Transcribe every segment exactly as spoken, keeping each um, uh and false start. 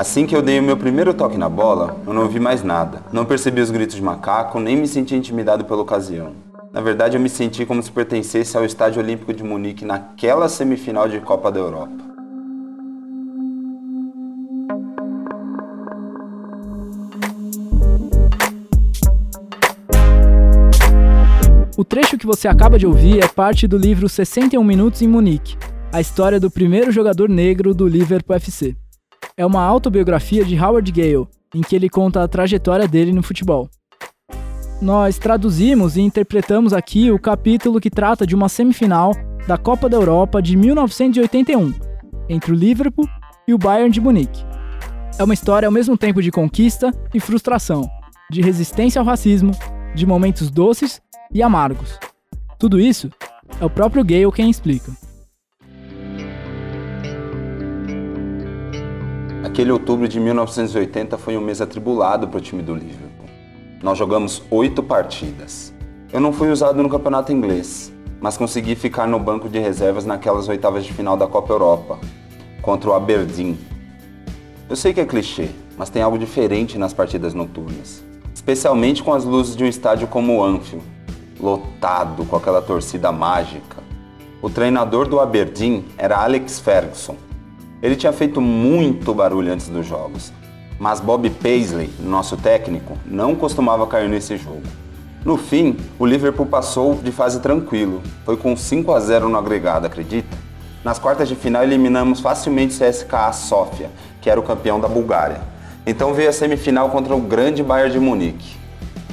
Assim que eu dei o meu primeiro toque na bola, eu não ouvi mais nada. Não percebi os gritos de macaco, nem me senti intimidado pela ocasião. Na verdade, eu me senti como se pertencesse ao Estádio Olímpico de Munique naquela semifinal de Copa da Europa. O trecho que você acaba de ouvir é parte do livro sessenta e um Minutos em Munique, a história do primeiro jogador negro do Liverpool F C. É uma autobiografia de Howard Gayle, em que ele conta a trajetória dele no futebol. Nós traduzimos e interpretamos aqui o capítulo que trata de uma semifinal da Copa da Europa de mil novecentos e oitenta e um, entre o Liverpool e o Bayern de Munique. É uma história ao mesmo tempo de conquista e frustração, de resistência ao racismo, de momentos doces e amargos. Tudo isso é o próprio Gayle quem explica. Aquele outubro de mil novecentos e oitenta foi um mês atribulado para o time do Liverpool. Nós jogamos oito partidas. Eu não fui usado no campeonato inglês, mas consegui ficar no banco de reservas naquelas oitavas de final da Copa Europa, contra o Aberdeen. Eu sei que é clichê, mas tem algo diferente nas partidas noturnas, especialmente com as luzes de um estádio como o Anfield, lotado com aquela torcida mágica. O treinador do Aberdeen era Alex Ferguson. Ele tinha feito muito barulho antes dos jogos, mas Bob Paisley, nosso técnico, não costumava cair nesse jogo. No fim, o Liverpool passou de fase tranquilo, foi com cinco a zero no agregado, acredita? Nas quartas de final eliminamos facilmente o C S K A Sofia, que era o campeão da Bulgária. Então veio a semifinal contra o grande Bayern de Munique.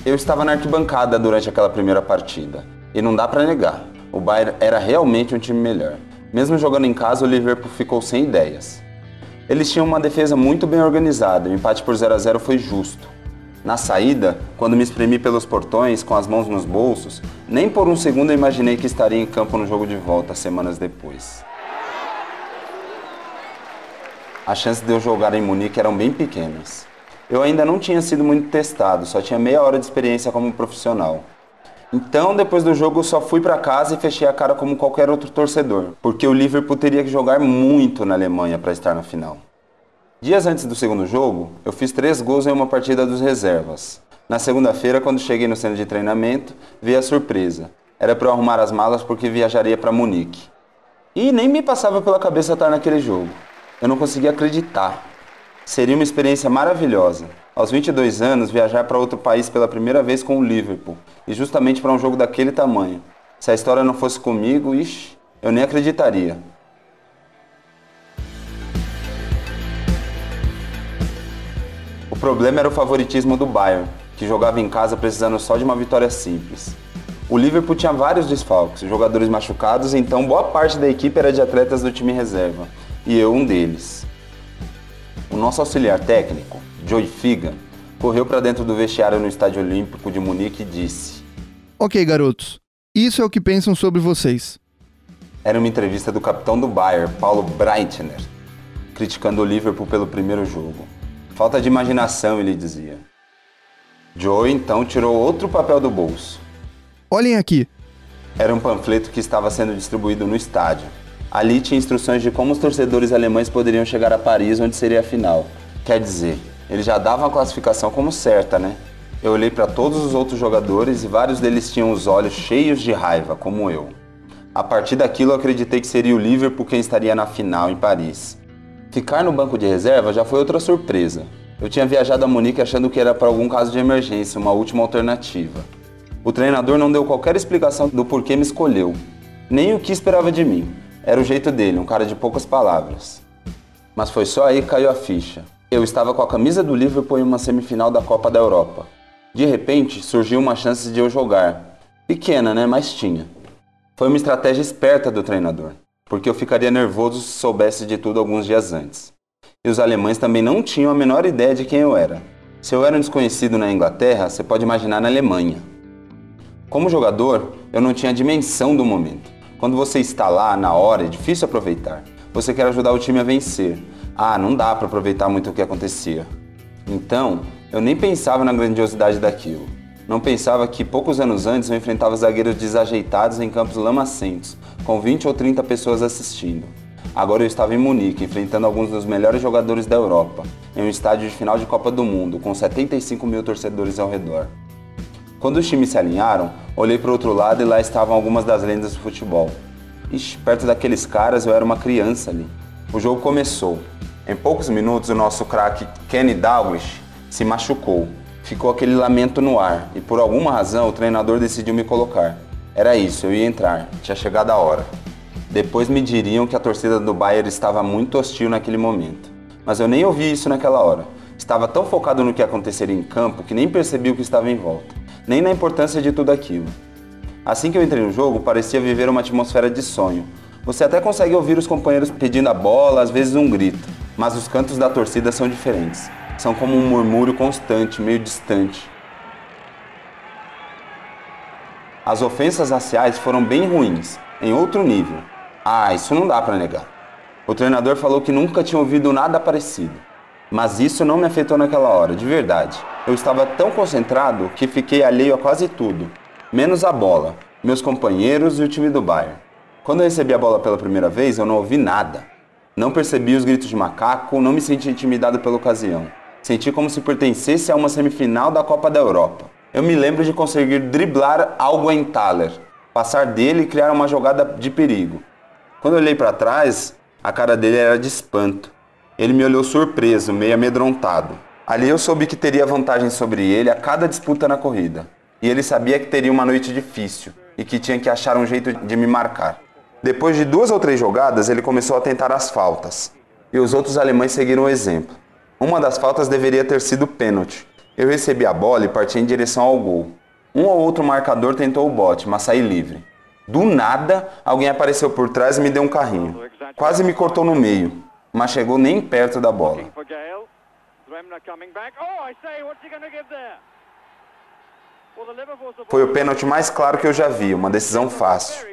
Eu estava na arquibancada durante aquela primeira partida, e não dá para negar, o Bayern era realmente um time melhor. Mesmo jogando em casa, o Liverpool ficou sem ideias. Eles tinham uma defesa muito bem organizada, o empate por zero a zero foi justo. Na saída, quando me espremi pelos portões, com as mãos nos bolsos, nem por um segundo eu imaginei que estaria em campo no jogo de volta, semanas depois. As chances de eu jogar em Munique eram bem pequenas. Eu ainda não tinha sido muito testado, só tinha meia hora de experiência como profissional. Então, depois do jogo, eu só fui para casa e fechei a cara como qualquer outro torcedor, porque o Liverpool teria que jogar muito na Alemanha para estar na final. Dias antes do segundo jogo, eu fiz três gols em uma partida dos reservas. Na segunda-feira, quando cheguei no centro de treinamento, veio a surpresa. Era para eu arrumar as malas porque viajaria para Munique. E nem me passava pela cabeça estar naquele jogo. Eu não conseguia acreditar. Seria uma experiência maravilhosa. Aos vinte e dois anos, viajar para outro país pela primeira vez com o Liverpool, e justamente para um jogo daquele tamanho. Se a história não fosse comigo, ixi, eu nem acreditaria. O problema era o favoritismo do Bayern, que jogava em casa precisando só de uma vitória simples. O Liverpool tinha vários desfalques, jogadores machucados, então boa parte da equipe era de atletas do time reserva, e eu um deles. O nosso auxiliar técnico, Joe Figa, correu para dentro do vestiário no Estádio Olímpico de Munique e disse: "Ok, garotos, isso é o que pensam sobre vocês." Era uma entrevista do capitão do Bayern, Paulo Breitner, criticando o Liverpool pelo primeiro jogo. Falta de imaginação, ele dizia. Joe então tirou outro papel do bolso. "Olhem aqui." Era um panfleto que estava sendo distribuído no estádio. Ali tinha instruções de como os torcedores alemães poderiam chegar a Paris, onde seria a final. Quer dizer, ele já dava a classificação como certa, né? Eu olhei para todos os outros jogadores e vários deles tinham os olhos cheios de raiva, como eu. A partir daquilo, eu acreditei que seria o Liverpool quem estaria na final em Paris. Ficar no banco de reserva já foi outra surpresa. Eu tinha viajado a Munique achando que era para algum caso de emergência, uma última alternativa. O treinador não deu qualquer explicação do porquê me escolheu, nem o que esperava de mim. Era o jeito dele, um cara de poucas palavras. Mas foi só aí que caiu a ficha. Eu estava com a camisa do Liverpool em uma semifinal da Copa da Europa. De repente, surgiu uma chance de eu jogar. Pequena, né? Mas tinha. Foi uma estratégia esperta do treinador, porque eu ficaria nervoso se soubesse de tudo alguns dias antes. E os alemães também não tinham a menor ideia de quem eu era. Se eu era um desconhecido na Inglaterra, você pode imaginar na Alemanha. Como jogador, eu não tinha a dimensão do momento. Quando você está lá, na hora, é difícil aproveitar. Você quer ajudar o time a vencer. Ah, não dá para aproveitar muito o que acontecia. Então, eu nem pensava na grandiosidade daquilo. Não pensava que poucos anos antes eu enfrentava zagueiros desajeitados em campos lamacentos, com vinte ou trinta pessoas assistindo. Agora eu estava em Munique, enfrentando alguns dos melhores jogadores da Europa, em um estádio de final de Copa do Mundo, com setenta e cinco mil torcedores ao redor. Quando os times se alinharam, olhei para o outro lado e lá estavam algumas das lendas do futebol. Ixi, perto daqueles caras eu era uma criança ali. O jogo começou. Em poucos minutos o nosso craque Kenny Douglas se machucou. Ficou aquele lamento no ar e por alguma razão o treinador decidiu me colocar. Era isso, eu ia entrar, tinha chegado a hora. Depois me diriam que a torcida do Bayern estava muito hostil naquele momento. Mas eu nem ouvi isso naquela hora. Estava tão focado no que aconteceria em campo que nem percebi o que estava em volta, nem na importância de tudo aquilo. Assim que eu entrei no jogo, parecia viver uma atmosfera de sonho. Você até consegue ouvir os companheiros pedindo a bola, às vezes um grito, mas os cantos da torcida são diferentes. São como um murmúrio constante, meio distante. As ofensas raciais foram bem ruins, em outro nível. Ah, isso não dá pra negar. O treinador falou que nunca tinha ouvido nada parecido. Mas isso não me afetou naquela hora, de verdade. Eu estava tão concentrado que fiquei alheio a quase tudo, menos a bola, meus companheiros e o time do Bayern. Quando eu recebi a bola pela primeira vez, eu não ouvi nada. Não percebi os gritos de macaco, não me senti intimidado pela ocasião. Senti como se pertencesse a uma semifinal da Copa da Europa. Eu me lembro de conseguir driblar algo em Thaler, passar dele e criar uma jogada de perigo. Quando eu olhei para trás, a cara dele era de espanto. Ele me olhou surpreso, meio amedrontado. Ali eu soube que teria vantagem sobre ele a cada disputa na corrida. E ele sabia que teria uma noite difícil e que tinha que achar um jeito de me marcar. Depois de duas ou três jogadas, ele começou a tentar as faltas. E os outros alemães seguiram o exemplo. Uma das faltas deveria ter sido pênalti. Eu recebi a bola e parti em direção ao gol. Um ou outro marcador tentou o bote, mas saí livre. Do nada, alguém apareceu por trás e me deu um carrinho. Quase me cortou no meio, mas chegou nem perto da bola. Foi o pênalti mais claro que eu já vi, uma decisão fácil.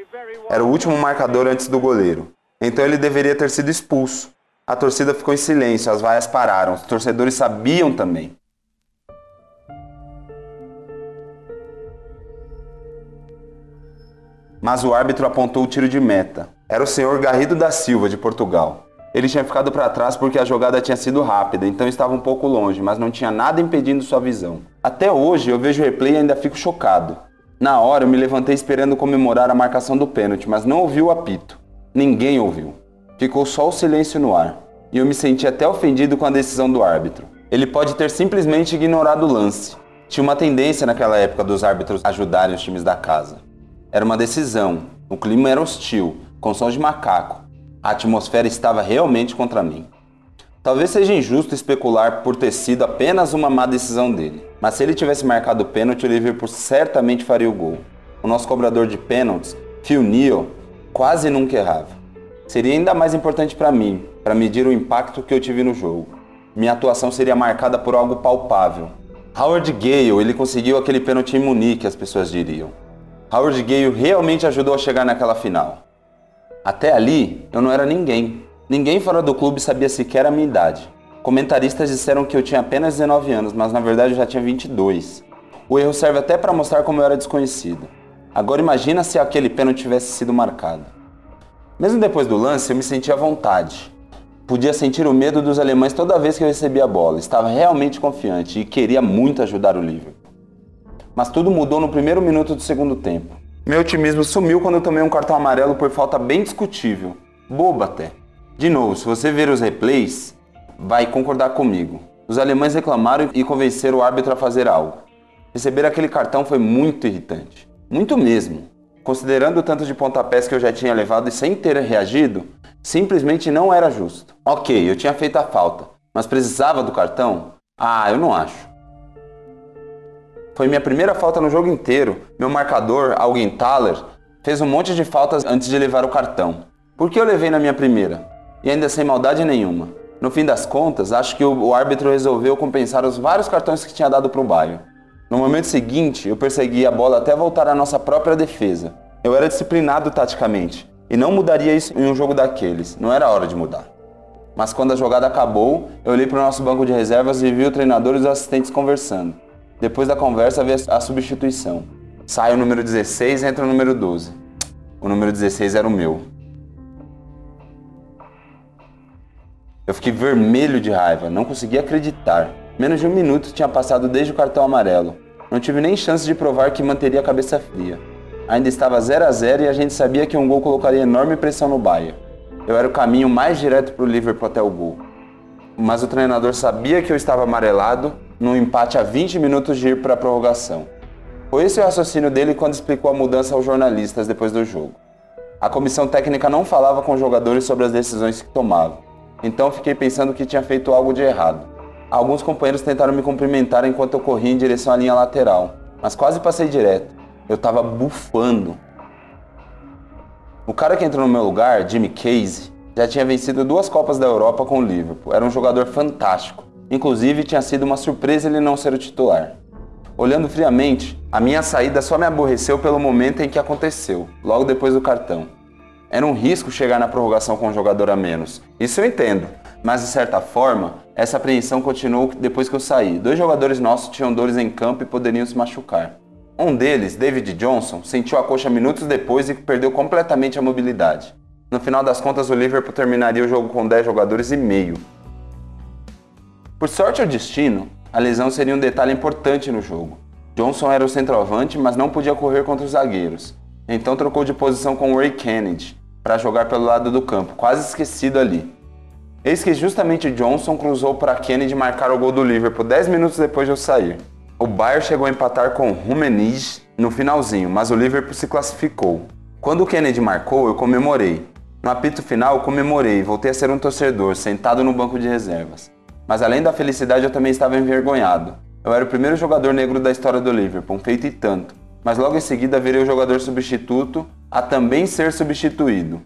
Era o último marcador antes do goleiro. Então ele deveria ter sido expulso. A torcida ficou em silêncio, as vaias pararam, os torcedores sabiam também. Mas o árbitro apontou o tiro de meta. Era o senhor Garrido da Silva, de Portugal. Ele tinha ficado para trás porque a jogada tinha sido rápida, então estava um pouco longe, mas não tinha nada impedindo sua visão. Até hoje eu vejo o replay e ainda fico chocado. Na hora eu me levantei esperando comemorar a marcação do pênalti, mas não ouvi o apito. Ninguém ouviu. Ficou só o silêncio no ar. E eu me senti até ofendido com a decisão do árbitro. Ele pode ter simplesmente ignorado o lance. Tinha uma tendência naquela época dos árbitros ajudarem os times da casa. Era uma decisão. O clima era hostil, com sons de macaco. A atmosfera estava realmente contra mim. Talvez seja injusto especular por ter sido apenas uma má decisão dele, mas se ele tivesse marcado o pênalti, o Liverpool certamente faria o gol. O nosso cobrador de pênaltis, Phil Neal, quase nunca errava. Seria ainda mais importante para mim, para medir o impacto que eu tive no jogo. Minha atuação seria marcada por algo palpável. Howard Gayle, ele conseguiu aquele pênalti em Munique, as pessoas diriam. Howard Gayle realmente ajudou a chegar naquela final. Até ali, eu não era ninguém. Ninguém fora do clube sabia sequer a minha idade. Comentaristas disseram que eu tinha apenas dezenove anos, mas na verdade eu já tinha vinte e dois. O erro serve até para mostrar como eu era desconhecido. Agora imagina se aquele pênalti tivesse sido marcado. Mesmo depois do lance, eu me sentia à vontade. Podia sentir o medo dos alemães toda vez que eu recebia a bola. Estava realmente confiante e queria muito ajudar o Liverpool. Mas tudo mudou no primeiro minuto do segundo tempo. Meu otimismo sumiu quando eu tomei um cartão amarelo por falta bem discutível. Boba até. De novo, se você ver os replays, vai concordar comigo. Os alemães reclamaram e convenceram o árbitro a fazer algo. Receber aquele cartão foi muito irritante. Muito mesmo. Considerando o tanto de pontapés que eu já tinha levado e sem ter reagido, simplesmente não era justo. Ok, eu tinha feito a falta, mas precisava do cartão? Ah, eu não acho. Foi minha primeira falta no jogo inteiro. Meu marcador, alguém Thaler, fez um monte de faltas antes de levar o cartão. Por que eu levei na minha primeira? E ainda sem maldade nenhuma. No fim das contas, acho que o árbitro resolveu compensar os vários cartões que tinha dado para o Bayern. No momento seguinte, eu persegui a bola até voltar à nossa própria defesa. Eu era disciplinado taticamente, e não mudaria isso em um jogo daqueles. Não era hora de mudar. Mas quando a jogada acabou, eu olhei para o nosso banco de reservas e vi o treinador e os assistentes conversando. Depois da conversa veio a substituição. Sai o número dezesseis e entra o número doze. O número dezesseis era o meu. Eu fiquei vermelho de raiva, não conseguia acreditar. Menos de um minuto tinha passado desde o cartão amarelo. Não tive nem chance de provar que manteria a cabeça fria. Ainda estava zero a zero e a gente sabia que um gol colocaria enorme pressão no Bayern. Eu era o caminho mais direto para o Liverpool até o gol. Mas o treinador sabia que eu estava amarelado, num empate a vinte minutos de ir para a prorrogação. Foi esse o raciocínio dele quando explicou a mudança aos jornalistas depois do jogo. A comissão técnica não falava com os jogadores sobre as decisões que tomavam. Então fiquei pensando que tinha feito algo de errado. Alguns companheiros tentaram me cumprimentar enquanto eu corri em direção à linha lateral, mas quase passei direto. Eu tava bufando. O cara que entrou no meu lugar, Jimmy Casey, já tinha vencido duas Copas da Europa com o Liverpool. Era um jogador fantástico. Inclusive, tinha sido uma surpresa ele não ser o titular. Olhando friamente, a minha saída só me aborreceu pelo momento em que aconteceu, logo depois do cartão. Era um risco chegar na prorrogação com um jogador a menos. Isso eu entendo, mas de certa forma, essa apreensão continuou depois que eu saí. Dois jogadores nossos tinham dores em campo e poderiam se machucar. Um deles, David Johnson, sentiu a coxa minutos depois e perdeu completamente a mobilidade. No final das contas, o Liverpool terminaria o jogo com dez jogadores e meio. Por sorte ou destino, a lesão seria um detalhe importante no jogo. Johnson era o centroavante, mas não podia correr contra os zagueiros. Então trocou de posição com Ray Kennedy, para jogar pelo lado do campo, quase esquecido ali. Eis que justamente Johnson cruzou para Kennedy marcar o gol do Liverpool dez minutos depois de eu sair. O Bayern chegou a empatar com Rummenigge no finalzinho, mas o Liverpool se classificou. Quando o Kennedy marcou, eu comemorei. No apito final, eu comemorei e voltei a ser um torcedor, sentado no banco de reservas. Mas além da felicidade, eu também estava envergonhado. Eu era o primeiro jogador negro da história do Liverpool, um feito e tanto. Mas logo em seguida, virei o jogador substituto a também ser substituído.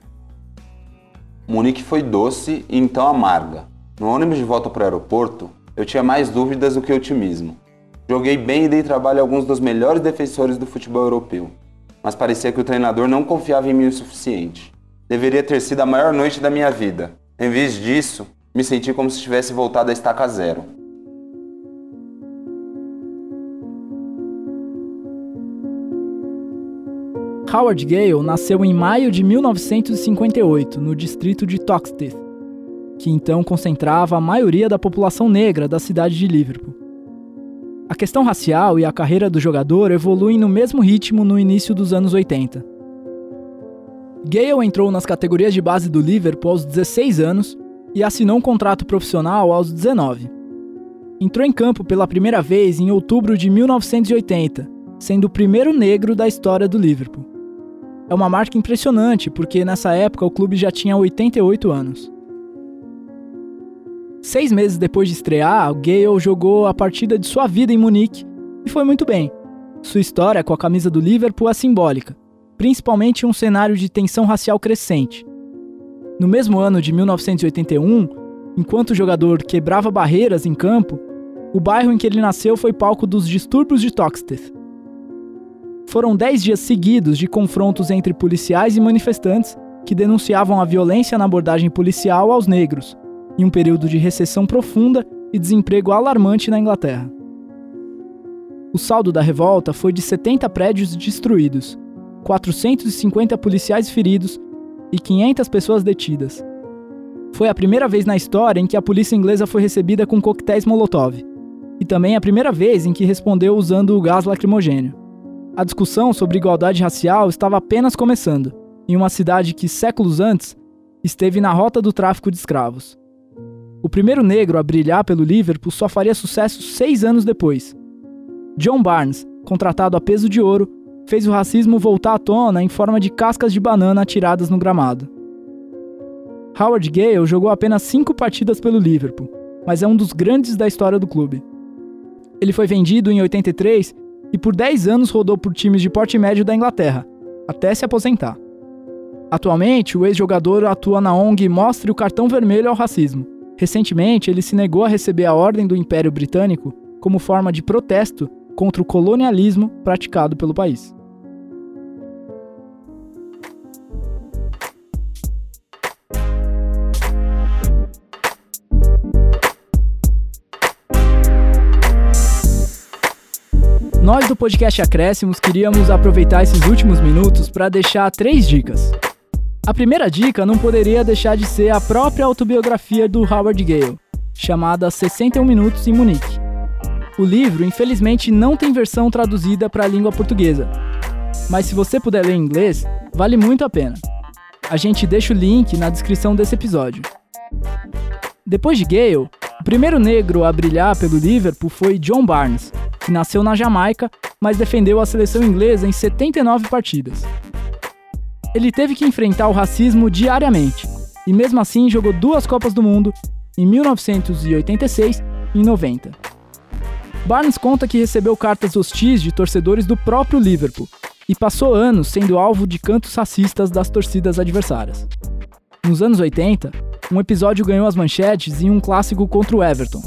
Munique foi doce e então amarga. No ônibus de volta para o aeroporto, eu tinha mais dúvidas do que otimismo. Joguei bem e dei trabalho a alguns dos melhores defensores do futebol europeu, mas parecia que o treinador não confiava em mim o suficiente. Deveria ter sido a maior noite da minha vida. Em vez disso, me senti como se tivesse voltado à estaca zero. Howard Gayle nasceu em maio de mil novecentos e cinquenta e oito, no distrito de Toxteth, que então concentrava a maioria da população negra da cidade de Liverpool. A questão racial e a carreira do jogador evoluem no mesmo ritmo no início dos anos oitenta. Gayle entrou nas categorias de base do Liverpool aos dezesseis anos e assinou um contrato profissional aos dezenove. Entrou em campo pela primeira vez em outubro de mil novecentos e oitenta, sendo o primeiro negro da história do Liverpool. É uma marca impressionante porque nessa época o clube já tinha oitenta e oito anos. Seis meses depois de estrear, Gayle jogou a partida de sua vida em Munique e foi muito bem. Sua história com a camisa do Liverpool é simbólica, principalmente em um cenário de tensão racial crescente. No mesmo ano de mil novecentos e oitenta e um, enquanto o jogador quebrava barreiras em campo, o bairro em que ele nasceu foi palco dos Distúrbios de Toxteth. Foram dez dias seguidos de confrontos entre policiais e manifestantes que denunciavam a violência na abordagem policial aos negros, em um período de recessão profunda e desemprego alarmante na Inglaterra. O saldo da revolta foi de setenta prédios destruídos, quatrocentos e cinquenta policiais feridos e quinhentas pessoas detidas. Foi a primeira vez na história em que a polícia inglesa foi recebida com coquetéis Molotov, e também a primeira vez em que respondeu usando o gás lacrimogêneo. A discussão sobre igualdade racial estava apenas começando, em uma cidade que, séculos antes, esteve na rota do tráfico de escravos. O primeiro negro a brilhar pelo Liverpool só faria sucesso seis anos depois. John Barnes, contratado a peso de ouro, fez o racismo voltar à tona em forma de cascas de banana atiradas no gramado. Howard Gayle jogou apenas cinco partidas pelo Liverpool, mas é um dos grandes da história do clube. Ele foi vendido em oitenta e três e por dez anos rodou por times de porte médio da Inglaterra, até se aposentar. Atualmente, o ex-jogador atua na O N G Mostre o Cartão Vermelho ao Racismo. Recentemente, ele se negou a receber a Ordem do Império Britânico como forma de protesto contra o colonialismo praticado pelo país. Nós do podcast Acréscimos queríamos aproveitar esses últimos minutos para deixar três dicas. A primeira dica não poderia deixar de ser a própria autobiografia do Howard Gayle, chamada sessenta e um Minutos em Munique. O livro, infelizmente, não tem versão traduzida para a língua portuguesa, mas se você puder ler em inglês, vale muito a pena. A gente deixa o link na descrição desse episódio. Depois de Gayle, o primeiro negro a brilhar pelo Liverpool foi John Barnes, que nasceu na Jamaica, mas defendeu a seleção inglesa em setenta e nove partidas. Ele teve que enfrentar o racismo diariamente, e mesmo assim jogou duas Copas do Mundo, em mil novecentos e oitenta e seis e em noventa. Barnes conta que recebeu cartas hostis de torcedores do próprio Liverpool, e passou anos sendo alvo de cantos racistas das torcidas adversárias. Nos anos oitenta, um episódio ganhou as manchetes em um clássico contra o Everton.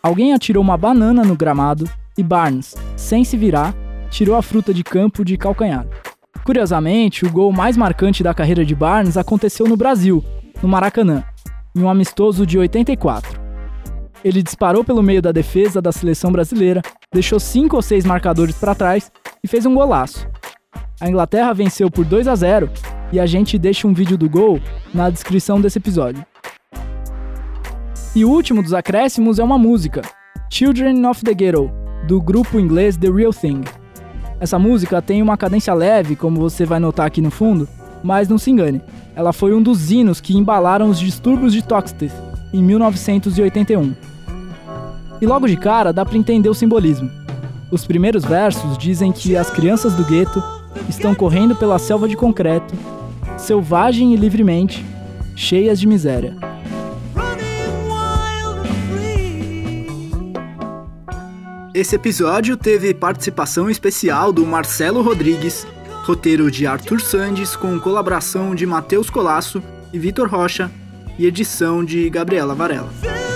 Alguém atirou uma banana no gramado e Barnes, sem se virar, tirou a fruta de campo de calcanhar. Curiosamente, o gol mais marcante da carreira de Barnes aconteceu no Brasil, no Maracanã, em um amistoso de oitenta e quatro. Ele disparou pelo meio da defesa da seleção brasileira, deixou cinco ou seis marcadores para trás e fez um golaço. A Inglaterra venceu por dois a zero e a gente deixa um vídeo do gol na descrição desse episódio. E o último dos acréscimos é uma música, Children of the Ghetto, do grupo inglês The Real Thing. Essa música tem uma cadência leve, como você vai notar aqui no fundo, mas não se engane, ela foi um dos hinos que embalaram os Distúrbios de Toxteth em mil novecentos e oitenta e um. E logo de cara dá para entender o simbolismo. Os primeiros versos dizem que as crianças do gueto estão correndo pela selva de concreto, selvagem e livremente, cheias de miséria. Esse episódio teve participação especial do Marcelo Rodrigues, roteiro de Arthur Sandes com colaboração de Matheus Colasso e Vitor Rocha e edição de Gabriela Varela.